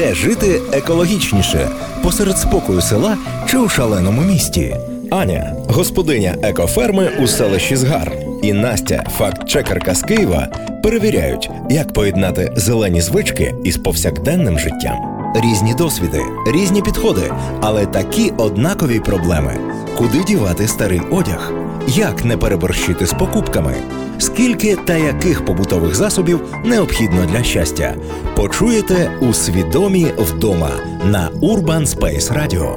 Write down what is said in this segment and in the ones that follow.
Де жити екологічніше? Посеред спокою села чи у шаленому місті? Аня – господиня екоферми у селищі Згар. І Настя, факт-чекерка з Києва, перевіряють, як поєднати зелені звички із повсякденним життям. Різні досвіди, різні підходи, але такі однакові проблеми. Куди дівати старий одяг? Як не переборщити з покупками? Скільки та яких побутових засобів необхідно для щастя? Почуєте у «Свідомі вдома» на Urban Space Radio.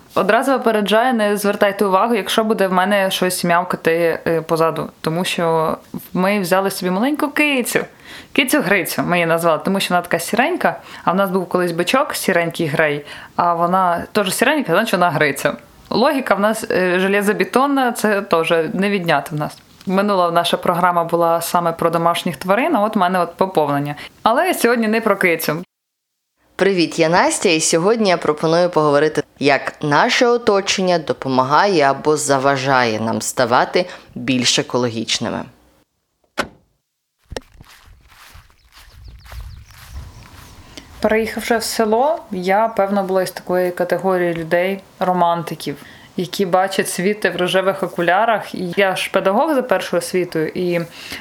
Одразу попереджаю, не звертайте увагу, якщо буде в мене щось м'явкати позаду. Тому що ми взяли собі маленьку кицю. Кицю-Грицю ми її назвали, тому що вона така сіренька. А в нас був колись бичок, сіренький Грей, а вона теж сіренька, значить вона Гриця. Логіка в нас железобетонна, це теж не відняти в нас. Минула наша програма була саме про домашніх тварин, а от в мене от поповнення. Але сьогодні не про кицю. Привіт, я Настя, і сьогодні я пропоную поговорити, як наше оточення допомагає або заважає нам ставати більш екологічними. Переїхавши в село, я, певно, була із такої категорії людей-романтиків, які бачать світи в рожевих окулярах. І я ж педагог за першою освітою, і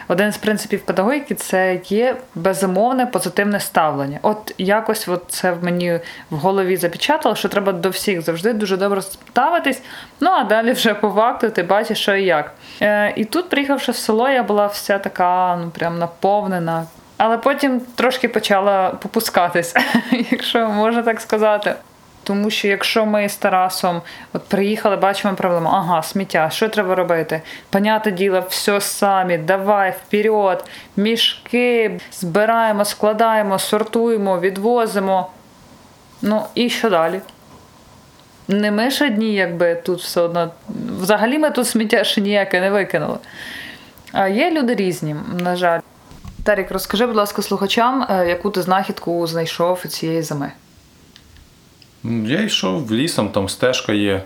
один з принципів педагогіки – це є безумовне позитивне ставлення. От якось це в мені в голові запечатало, що треба до всіх завжди дуже добре ставитись, ну а далі вже по факту ти бачиш, що і як. І тут, приїхавши в село, я була вся така, прям наповнена. Але потім трошки почала попускатись, якщо можна так сказати. Тому що якщо ми з Тарасом приїхали, бачимо проблему, ага, сміття, що треба робити? Понятне діло, все самі, давай, вперед, мішки, збираємо, складаємо, сортуємо, відвозимо. Ну і що далі? Не ми ще дні, якби тут все одно, взагалі ми тут сміття ще ніяке не викинули. А є люди різні, на жаль. Тарік, розкажи, будь ласка, слухачам, яку ти знахідку знайшов цієї зими? Я йшов лісом, там стежка є,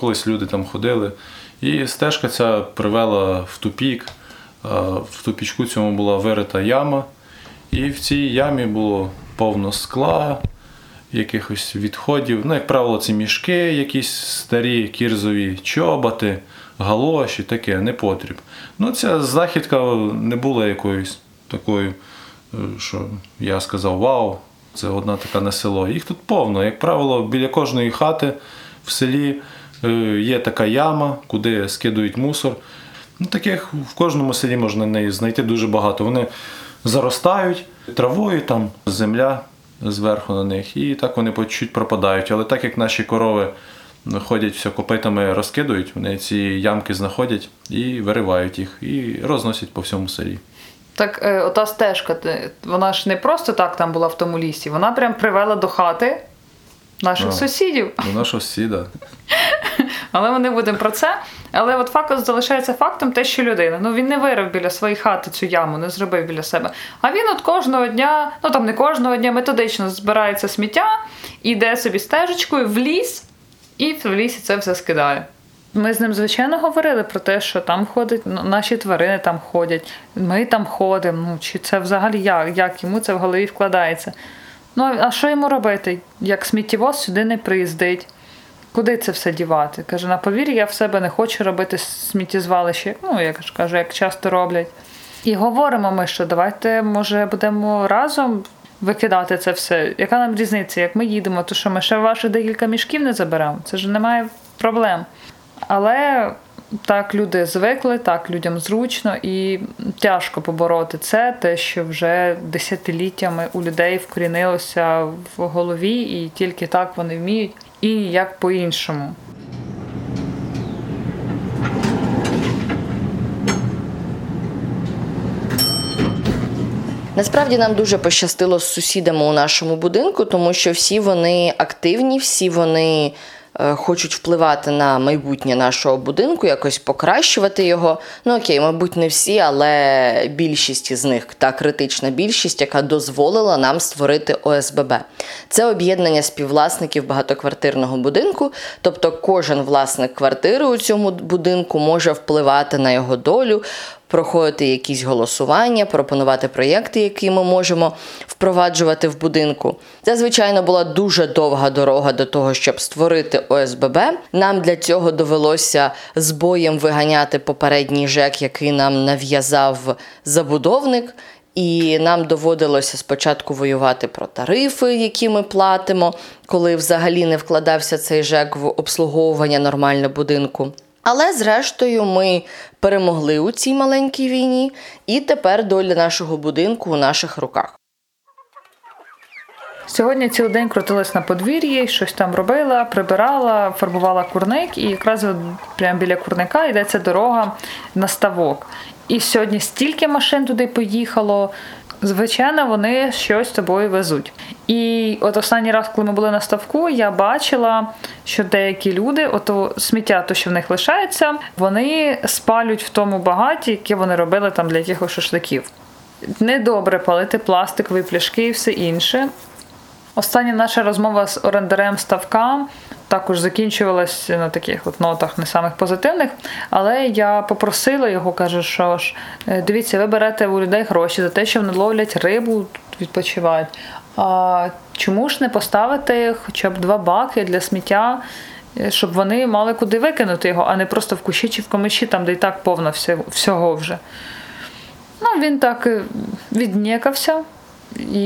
колись люди там ходили, і стежка ця привела в тупік, в тупічку цьому була вирита яма, і в цій ямі було повно скла, якихось відходів, як правило, ці мішки, якісь старі кірзові чоботи, галоші, таке, непотріб. Ця знахідка не була якоюсь такою, що я сказав «вау». Це одна така на село. Їх тут повно. Як правило, біля кожної хати в селі є така яма, куди скидають мусор. Таких в кожному селі можна знайти дуже багато. Вони заростають травою, там земля зверху на них. І так вони по чуть-чуть пропадають. Але так як наші корови ходять все копитами, розкидають, вони ці ямки знаходять і виривають їх. І розносять по всьому селі. Так, ота стежка, вона ж не просто так там була в тому лісі, вона прям привела до хати наших сусідів. До нашого сусіда. Але ми не будемо про це. Але от факт залишається фактом те, що людина. Він не вирив біля своєї хати цю яму, не зробив біля себе. А він от кожного дня, не кожного дня, методично збирається сміття, йде собі стежечкою в ліс, і в лісі це все скидає. Ми з ним, звичайно, говорили про те, що там ходять, наші тварини там ходять, ми там ходимо, чи це взагалі як йому це в голові вкладається. А що йому робити, як сміттєвоз сюди не приїздить? Куди це все дівати? Каже, на повір'я, я в себе не хочу робити сміттєзвалище, як часто роблять. І говоримо ми, що давайте, може, будемо разом викидати це все. Яка нам різниця, як ми їдемо, то що ми ще ваших декілька мішків не заберемо? Це ж немає проблем. Але так люди звикли, так людям зручно і тяжко побороти це, те, що вже десятиліттями у людей вкорінилося в голові, і тільки так вони вміють, і ніяк по-іншому. Насправді нам дуже пощастило з сусідами у нашому будинку, тому що всі вони активні, всі вони хочуть впливати на майбутнє нашого будинку, якось покращувати його. Ну окей, мабуть, не всі, але більшість із них, та критична більшість, яка дозволила нам створити ОСББ. Це об'єднання співвласників багатоквартирного будинку, тобто кожен власник квартири у цьому будинку може впливати на його долю, проходити якісь голосування, пропонувати проєкти, які ми можемо впроваджувати в будинку. Це, звичайно, була дуже довга дорога до того, щоб створити ОСББ. Нам для цього довелося з боєм виганяти попередній ЖЕК, який нам нав'язав забудовник. І нам доводилося спочатку воювати про тарифи, які ми платимо, коли взагалі не вкладався цей ЖЕК в обслуговування нормально будинку. Але, зрештою, ми перемогли у цій маленькій війні, і тепер доля нашого будинку у наших руках. Сьогодні цілий день крутилась на подвір'ї, щось там робила, прибирала, фарбувала курник, і якраз прямо біля курника йдеться дорога на ставок. І сьогодні стільки машин туди поїхало, звичайно, вони щось з собою везуть. І от останній раз, коли ми були на ставку, я бачила, що деякі люди, ото сміття, то, що в них лишається, вони спалюють в тому багаті, яке вони робили там для якихось шашликів. Недобре палити пластикові пляшки і все інше. Остання наша розмова з орендарем ставка також закінчувалась на таких от нотах не самих позитивних, але я попросила його, кажу, що ж, дивіться, ви берете у людей гроші за те, що вони ловлять рибу, відпочивають. А чому ж не поставити хоча б 2 баки для сміття, щоб вони мали куди викинути його, а не просто в кущі чи в комиші, там де і так повно всього вже. Ну, він так віднікався. І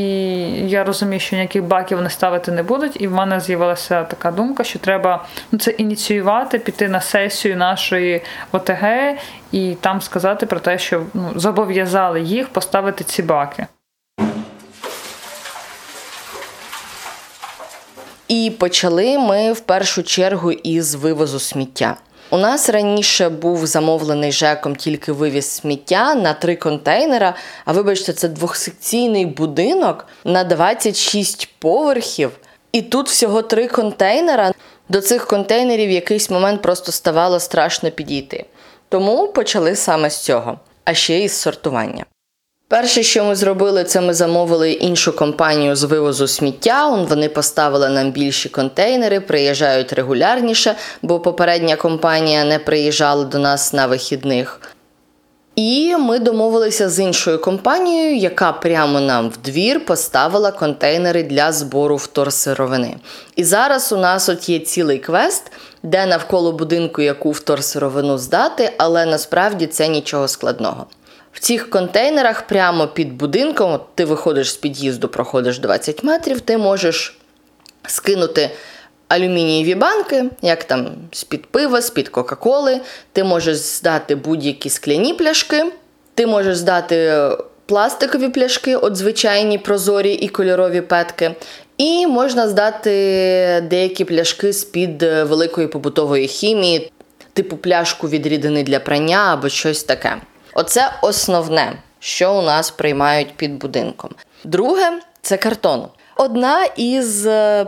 я розумію, що ніяких баків вони ставити не будуть, і в мене з'явилася така думка, що треба це ініціювати, піти на сесію нашої ОТГ і там сказати про те, що зобов'язали їх поставити ці баки. І почали ми в першу чергу із вивозу сміття. У нас раніше був замовлений ЖЕКом тільки вивіз сміття на 3 контейнера, а вибачте, це 2-секційний будинок на 26 поверхів, і тут всього 3 контейнера. До цих контейнерів в якийсь момент просто ставало страшно підійти. Тому почали саме з цього, а ще й з сортування. Перше, що ми зробили, це ми замовили іншу компанію з вивозу сміття, вони поставили нам більші контейнери, приїжджають регулярніше, бо попередня компанія не приїжджала до нас на вихідних. І ми домовилися з іншою компанією, яка прямо нам в двір поставила контейнери для збору вторсировини. І зараз у нас от є цілий квест, де навколо будинку яку вторсировину здати, але насправді це нічого складного. В цих контейнерах прямо під будинком, ти виходиш з під'їзду, проходиш 20 метрів, ти можеш скинути алюмінієві банки, як там з-під пива, з-під Кока-Коли, ти можеш здати будь-які скляні пляшки, ти можеш здати пластикові пляшки, от звичайні прозорі і кольорові петки, і можна здати деякі пляшки з-під великої побутової хімії, типу пляшку від рідини для прання або щось таке. Оце основне, що у нас приймають під будинком. Друге – це картон. Одна із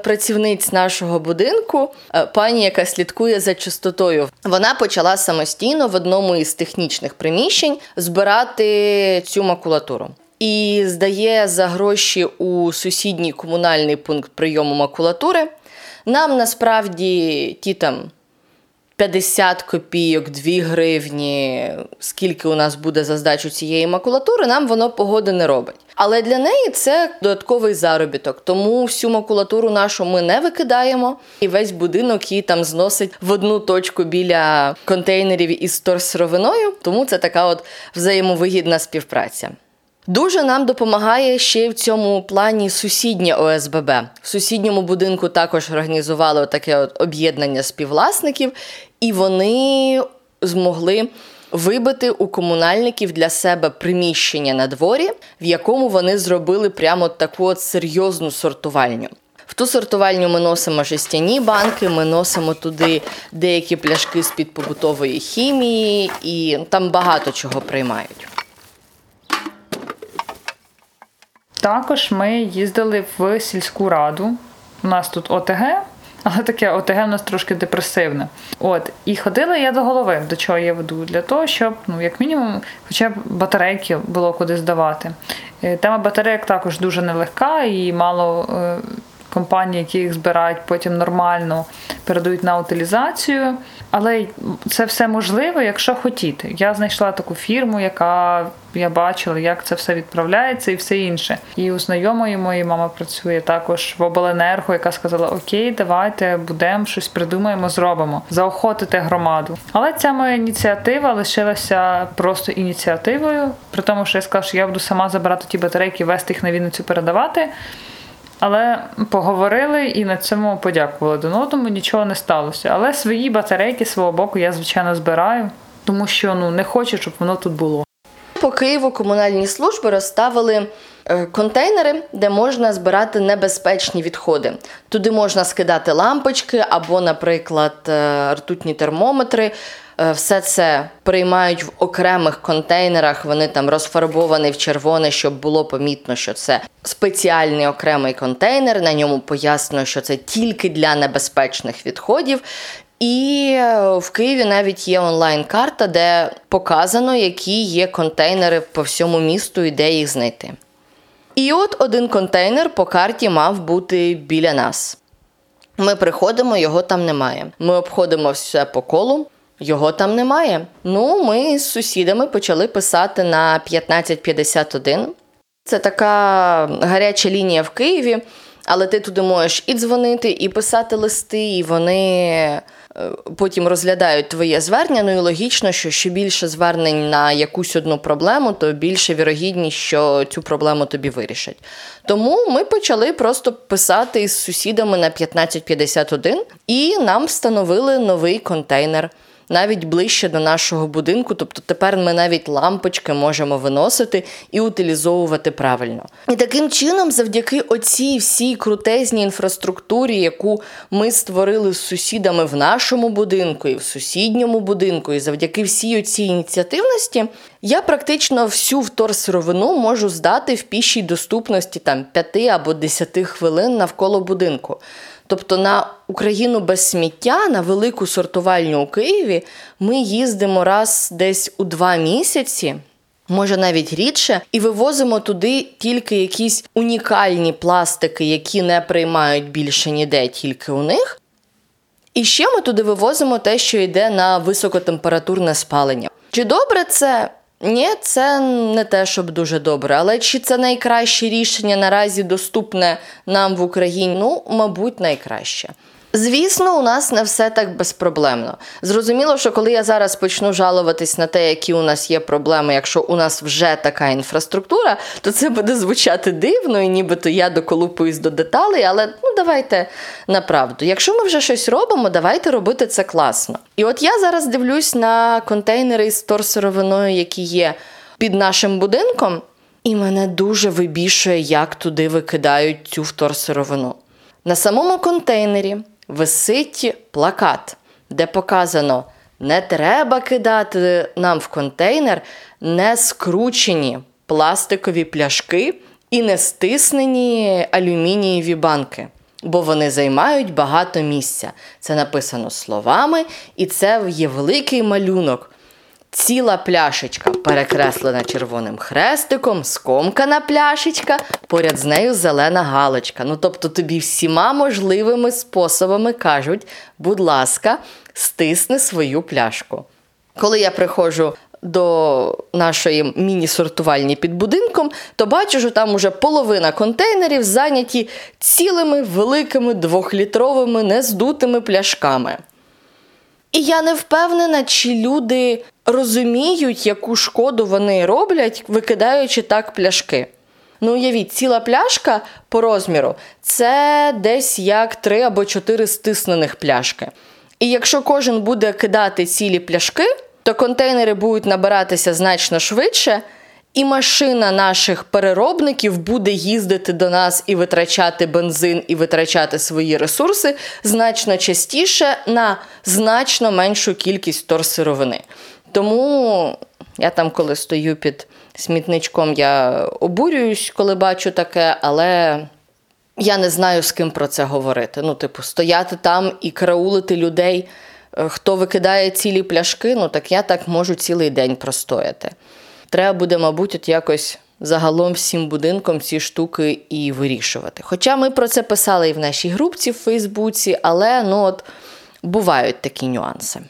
працівниць нашого будинку, пані, яка слідкує за чистотою, вона почала самостійно в одному із технічних приміщень збирати цю макулатуру. І здає за гроші у сусідній комунальний пункт прийому макулатури. Нам насправді ті там 50 копійок, 2 гривні, скільки у нас буде за здачу цієї макулатури, нам воно погоди не робить. Але для неї це додатковий заробіток, тому всю макулатуру нашу ми не викидаємо, і весь будинок її там зносить в одну точку біля контейнерів із вторсировиною, тому це така от взаємовигідна співпраця. Дуже нам допомагає ще в цьому плані сусіднє ОСББ. В сусідньому будинку також організували таке от об'єднання співвласників, і вони змогли вибити у комунальників для себе приміщення на дворі, в якому вони зробили прямо таку от серйозну сортувальню. В ту сортувальню ми носимо жестяні банки, ми носимо туди деякі пляшки з-під побутової хімії, і там багато чого приймають. Також ми їздили в сільську раду, у нас тут ОТГ, Але таке ОТГ в нас трошки депресивне. І ходила я до голови, до чого я веду, для того, щоб, як мінімум, хоча б батарейки було куди здавати. Тема батарейок також дуже нелегка, і мало компаній, які їх збирають, потім нормально передають на утилізацію. Але це все можливо, якщо хотіти. Я знайшла таку фірму, яка, я бачила, як це все відправляється і все інше. І у знайомої моєї мама працює також в Обленерго, яка сказала, окей, давайте будемо, щось придумаємо, зробимо, заохотити громаду. Але ця моя ініціатива лишилася просто ініціативою, при тому, що я сказала, що я буду сама забирати ті батарейки, вести їх на Вінницю, передавати. Але поговорили і на цьому подякували один одному, нічого не сталося. Але свої батарейки, свого боку, я, звичайно, збираю, тому що не хочу, щоб воно тут було. По Києву комунальні служби розставили контейнери, де можна збирати небезпечні відходи. Туди можна скидати лампочки або, наприклад, ртутні термометри. Все це приймають в окремих контейнерах, вони там розфарбовані в червоне, щоб було помітно, що це спеціальний окремий контейнер, на ньому пояснено, що це тільки для небезпечних відходів. І в Києві навіть є онлайн-карта, де показано, які є контейнери по всьому місту і де їх знайти. І от один контейнер по карті мав бути біля нас. Ми приходимо, його там немає. Ми обходимо все по колу. Його там немає. Ми з сусідами почали писати на 1551. Це така гаряча лінія в Києві, але ти туди можеш і дзвонити, і писати листи, і вони потім розглядають твоє звернення. І логічно, що ще більше звернень на якусь одну проблему, то більше вірогідність, що цю проблему тобі вирішать. Тому ми почали просто писати із сусідами на 1551, і нам встановили новий контейнер. Навіть ближче до нашого будинку, тобто тепер ми навіть лампочки можемо виносити і утилізовувати правильно. І таким чином, завдяки оцій всій крутезній інфраструктурі, яку ми створили з сусідами в нашому будинку і в сусідньому будинку, і завдяки всій оцій ініціативності, я практично всю вторсировину можу здати в пішій доступності 5 або 10 хвилин навколо будинку. Тобто на Україну без сміття, на велику сортувальню у Києві, ми їздимо раз десь у 2 місяці, може навіть рідше, і вивозимо туди тільки якісь унікальні пластики, які не приймають більше ніде, тільки у них. І ще ми туди вивозимо те, що йде на високотемпературне спалення. Чи добре це? Ні, це не те, щоб дуже добре. Але чи це найкраще рішення наразі доступне нам в Україні? Мабуть, найкраще. Звісно, у нас не все так безпроблемно. Зрозуміло, що коли я зараз почну жалуватись на те, які у нас є проблеми, якщо у нас вже така інфраструктура, то це буде звучати дивно, і нібито я доколупуюсь до деталей, але давайте на правду. Якщо ми вже щось робимо, давайте робити це класно. І от я зараз дивлюсь на контейнери з вторсировиною, які є під нашим будинком, і мене дуже вибішує, як туди викидають цю вторсировину. На самому контейнері висить плакат, де показано, не треба кидати нам в контейнер не скручені пластикові пляшки і не стиснені алюмінієві банки, бо вони займають багато місця. Це написано словами, і це є великий малюнок. Ціла пляшечка, перекреслена червоним хрестиком, скомкана пляшечка, поряд з нею зелена галочка. Тобто тобі всіма можливими способами кажуть, будь ласка, стисни свою пляшку. Коли я приходжу до нашої міні-сортувальні під будинком, то бачу, що там уже половина контейнерів зайняті цілими великими 2-літровими нездутими пляшками. І я не впевнена, чи люди розуміють, яку шкоду вони роблять, викидаючи так пляшки. Уявіть, ціла пляшка по розміру – це десь як 3 або 4 стиснених пляшки. І якщо кожен буде кидати цілі пляшки, то контейнери будуть набиратися значно швидше, і машина наших переробників буде їздити до нас і витрачати бензин, і витрачати свої ресурси значно частіше на значно меншу кількість вторсировини. Тому я там, коли стою під смітничком, я обурююсь, коли бачу таке, але я не знаю, з ким про це говорити. Ну, типу, стояти там і караулити людей, хто викидає цілі пляшки, ну, так я так можу цілий день простояти. Треба буде, мабуть, от якось загалом всім будинком ці штуки і вирішувати. Хоча ми про це писали і в нашій групці в Фейсбуці, але, ну, от, бувають такі нюанси.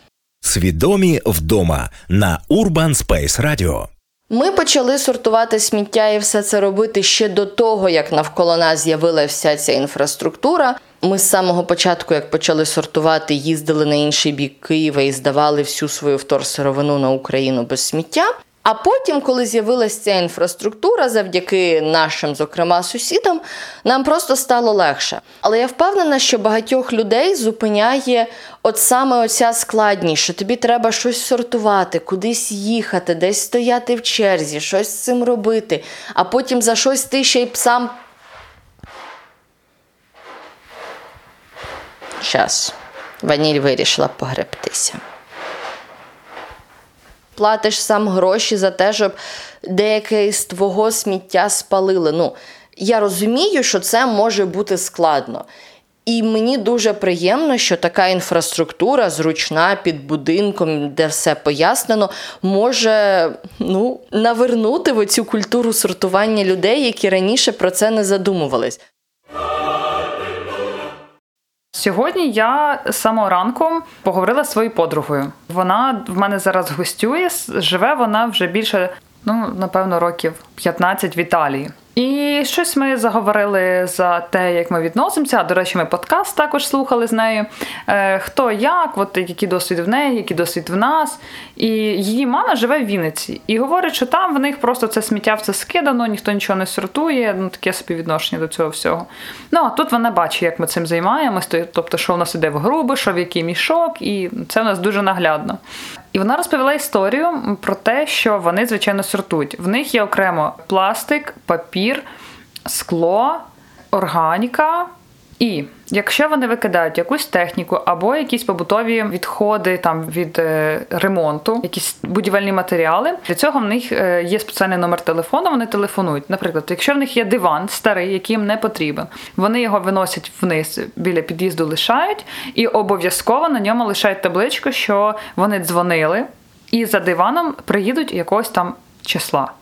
Свідомі вдома на Urban Space Radio. Ми почали сортувати сміття і все це робити ще до того, як навколо нас з'явилася вся ця інфраструктура. Ми з самого початку, як почали сортувати, їздили на інший бік Києва і здавали всю свою вторсировину на Україну без сміття. А потім, коли з'явилася ця інфраструктура, завдяки нашим, зокрема, сусідам, нам просто стало легше. Але я впевнена, що багатьох людей зупиняє от саме оця складність, що тобі треба щось сортувати, кудись їхати, десь стояти в черзі, щось з цим робити, а потім за щось ти ще й сам... Щас, Ваніль вирішила погребтися. Платиш сам гроші за те, щоб деяке з твого сміття спалили. Ну, я розумію, що це може бути складно. І мені дуже приємно, що така інфраструктура, зручна, під будинком, де все пояснено, може, ну, навернути в оцю культуру сортування людей, які раніше про це не задумувались. Сьогодні я з самого ранку поговорила з своєю подругою. Вона в мене зараз гостює, живе вона вже більше, напевно, років 15 в Італії. І щось ми заговорили за те, як ми відносимося, а, до речі, ми подкаст також слухали з нею, хто як, от який досвід в неї, який досвід в нас. І її мама живе в Вінниці. І говорить, що там в них просто це сміття все скидано, ніхто нічого не сортує, таке співвідношення до цього всього. А тут вона бачить, як ми цим займаємось, тобто, що в нас іде в груби, що в який мішок, і це в нас дуже наглядно. І вона розповіла історію про те, що вони, звичайно, сортують. В них є окремо пластик, папір, скло, органіка. І якщо вони викидають якусь техніку або якісь побутові відходи від ремонту, якісь будівельні матеріали, для цього в них є спеціальний номер телефону, вони телефонують. Наприклад, якщо в них є диван старий, який їм не потрібен, вони його виносять вниз, біля під'їзду лишають і обов'язково на ньому лишають табличку, що вони дзвонили і за диваном приїдуть якогось там числа.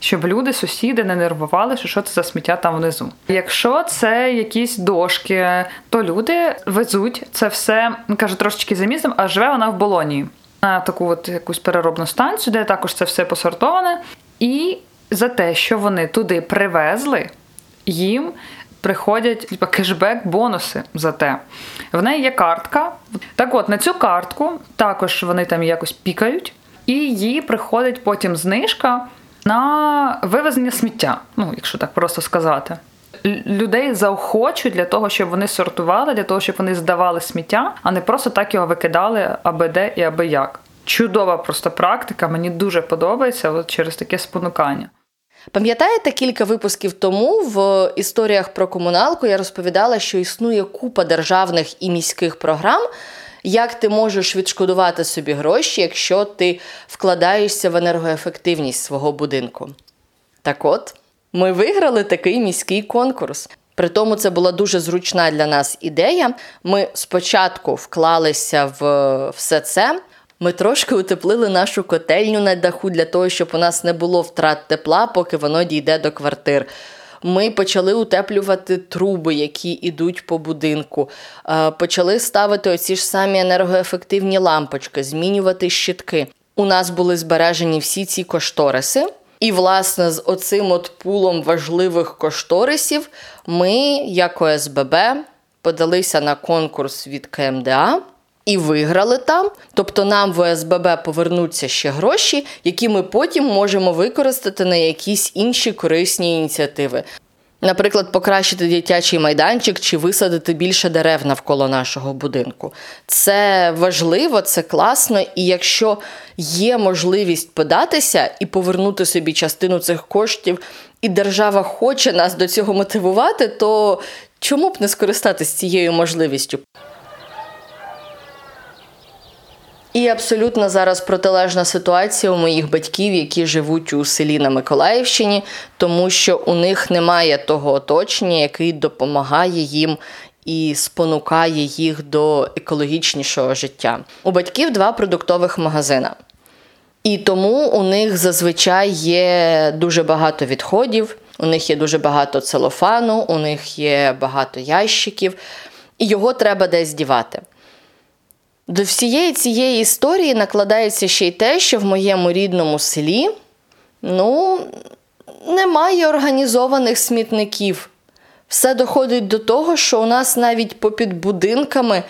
Щоб люди, сусіди не нервували, що це за сміття там внизу. Якщо це якісь дошки, то люди везуть це все, кажу, трошечки за містом, а живе вона в Болонії. На таку от якусь переробну станцію, де також це все посортоване. І за те, що вони туди привезли, їм приходять кешбек-бонуси за те. В неї є картка. Так от, на цю картку також вони там якось пікають. І їй приходить потім знижка на вивезення сміття, якщо так просто сказати. Людей заохочують для того, щоб вони сортували, для того, щоб вони здавали сміття, а не просто так його викидали аби де і аби як. Чудова просто практика, мені дуже подобається через таке спонукання. Пам'ятаєте, кілька випусків тому в історіях про комуналку я розповідала, що існує купа державних і міських програм, як ти можеш відшкодувати собі гроші, якщо ти вкладаєшся в енергоефективність свого будинку? Так от, ми виграли такий міський конкурс. Притому це була дуже зручна для нас ідея. Ми спочатку вклалися в все це. Ми трошки утеплили нашу котельню на даху для того, щоб у нас не було втрат тепла, поки воно дійде до квартир. Ми почали утеплювати труби, які йдуть по будинку. Почали ставити оці ж самі енергоефективні лампочки, змінювати щитки. У нас були збережені всі ці кошториси. І, власне, з оцим от пулом важливих кошторисів ми, як ОСББ, подалися на конкурс від КМДА і виграли там. Тобто нам в ОСББ повернуться ще гроші, які ми потім можемо використати на якісь інші корисні ініціативи. Наприклад, покращити дитячий майданчик чи висадити більше дерев навколо нашого будинку. Це важливо, це класно, і якщо є можливість податися і повернути собі частину цих коштів, і держава хоче нас до цього мотивувати, то чому б не скористатися цією можливістю? І абсолютно зараз протилежна ситуація у моїх батьків, які живуть у селі на Миколаївщині, тому що у них немає того оточення, який допомагає їм і спонукає їх до екологічнішого життя. У батьків 2 продуктових магазини. І тому у них зазвичай є дуже багато відходів, у них є дуже багато целофану, у них є багато ящиків, і його треба десь дівати. До всієї цієї історії накладається ще й те, що в моєму рідному селі, немає організованих смітників. Все доходить до того, що у нас навіть попід будинками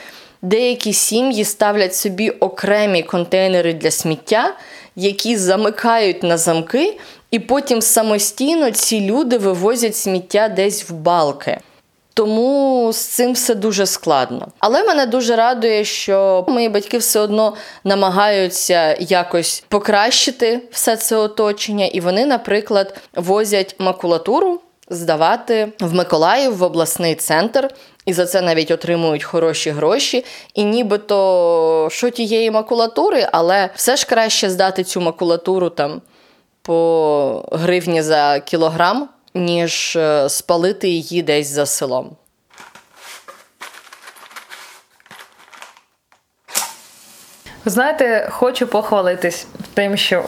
деякі сім'ї ставлять собі окремі контейнери для сміття, які замикають на замки, і потім самостійно ці люди вивозять сміття десь в балки. Тому з цим все дуже складно. Але мене дуже радує, що мої батьки все одно намагаються якось покращити все це оточення. І вони, наприклад, возять макулатуру здавати в Миколаїв, в обласний центр. І за це навіть отримують хороші гроші. І нібито, що тієї макулатури, але все ж краще здати цю макулатуру там по гривні за кілограм, ніж спалити її десь за селом. Знаєте, хочу похвалитись тим, що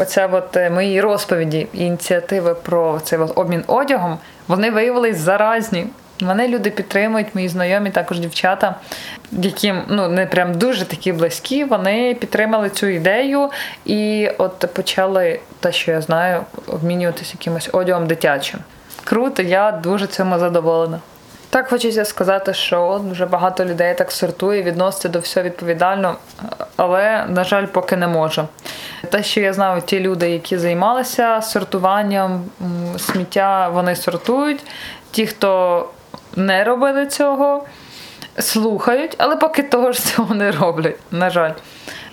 мої розповіді і ініціативи про цей обмін одягом, вони виявились заразні. Мене люди підтримують, мої знайомі, також дівчата, яким не прям дуже такі близькі, вони підтримали цю ідею і почали, те, що я знаю, обмінюватися якимось одягом дитячим. Круто, я дуже цьому задоволена. Так хочеться сказати, що дуже багато людей так сортує, відноситься до всього відповідально, але, на жаль, поки не може. Те, що я знаю, ті люди, які займалися сортуванням сміття, вони сортують. Ті, хто не робили цього, слухають, але поки того ж цього не роблять, на жаль.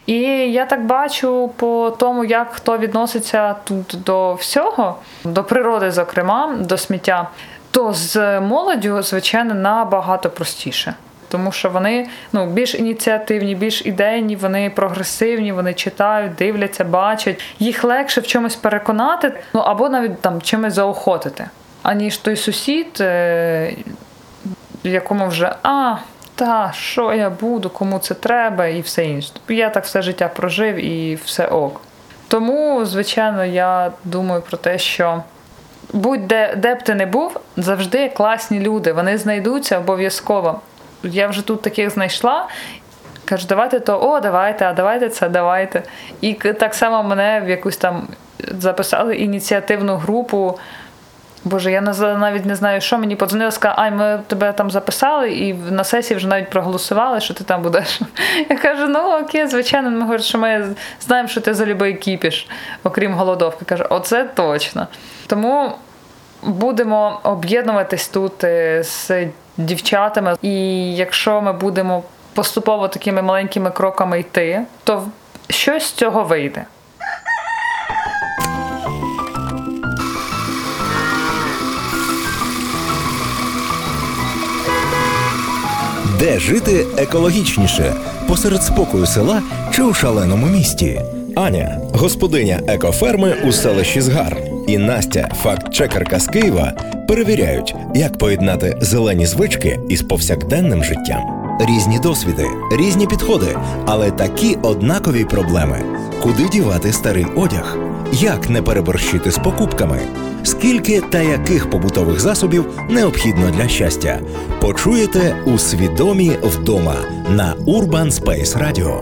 І я так бачу по тому, як хто відноситься тут до всього, до природи, зокрема, до сміття, то з молоддю, звичайно, набагато простіше. Тому що вони більш ініціативні, більш ідейні, вони прогресивні, вони читають, дивляться, бачать. Їх легше в чомусь переконати, або навіть чимось заохотити, аніж той сусід, якому вже що я буду, кому це треба і все інше. Я так все життя прожив і все ок. Тому, звичайно, я думаю про те, що де б ти не був, завжди класні люди, вони знайдуться обов'язково. Я вже тут таких знайшла, кажу, давайте це. І так само мене в якусь записали ініціативну групу. Боже, я навіть не знаю, що мені подзвонила, сказала, ми тебе записали і на сесії вже навіть проголосували, що ти там будеш. Я кажу, окей, звичайно, ми говоримо, що ми знаємо, що ти за любий кіпіш, окрім голодовки. Кажу, оце точно. Тому будемо об'єднуватись тут з дівчатами. І якщо ми будемо поступово такими маленькими кроками йти, то щось з цього вийде. Де жити екологічніше? Посеред спокою села чи у шаленому місті? Аня, господиня екоферми у селищі Згар, і Настя, факт-чекерка з Києва, перевіряють, як поєднати зелені звички із повсякденним життям. Різні досвіди, різні підходи, але такі однакові проблеми. Куди дівати старий одяг? Як не переборщити з покупками? Скільки та яких побутових засобів необхідно для щастя? Почуєте у «Свідомі вдома» на Urban Space Radio.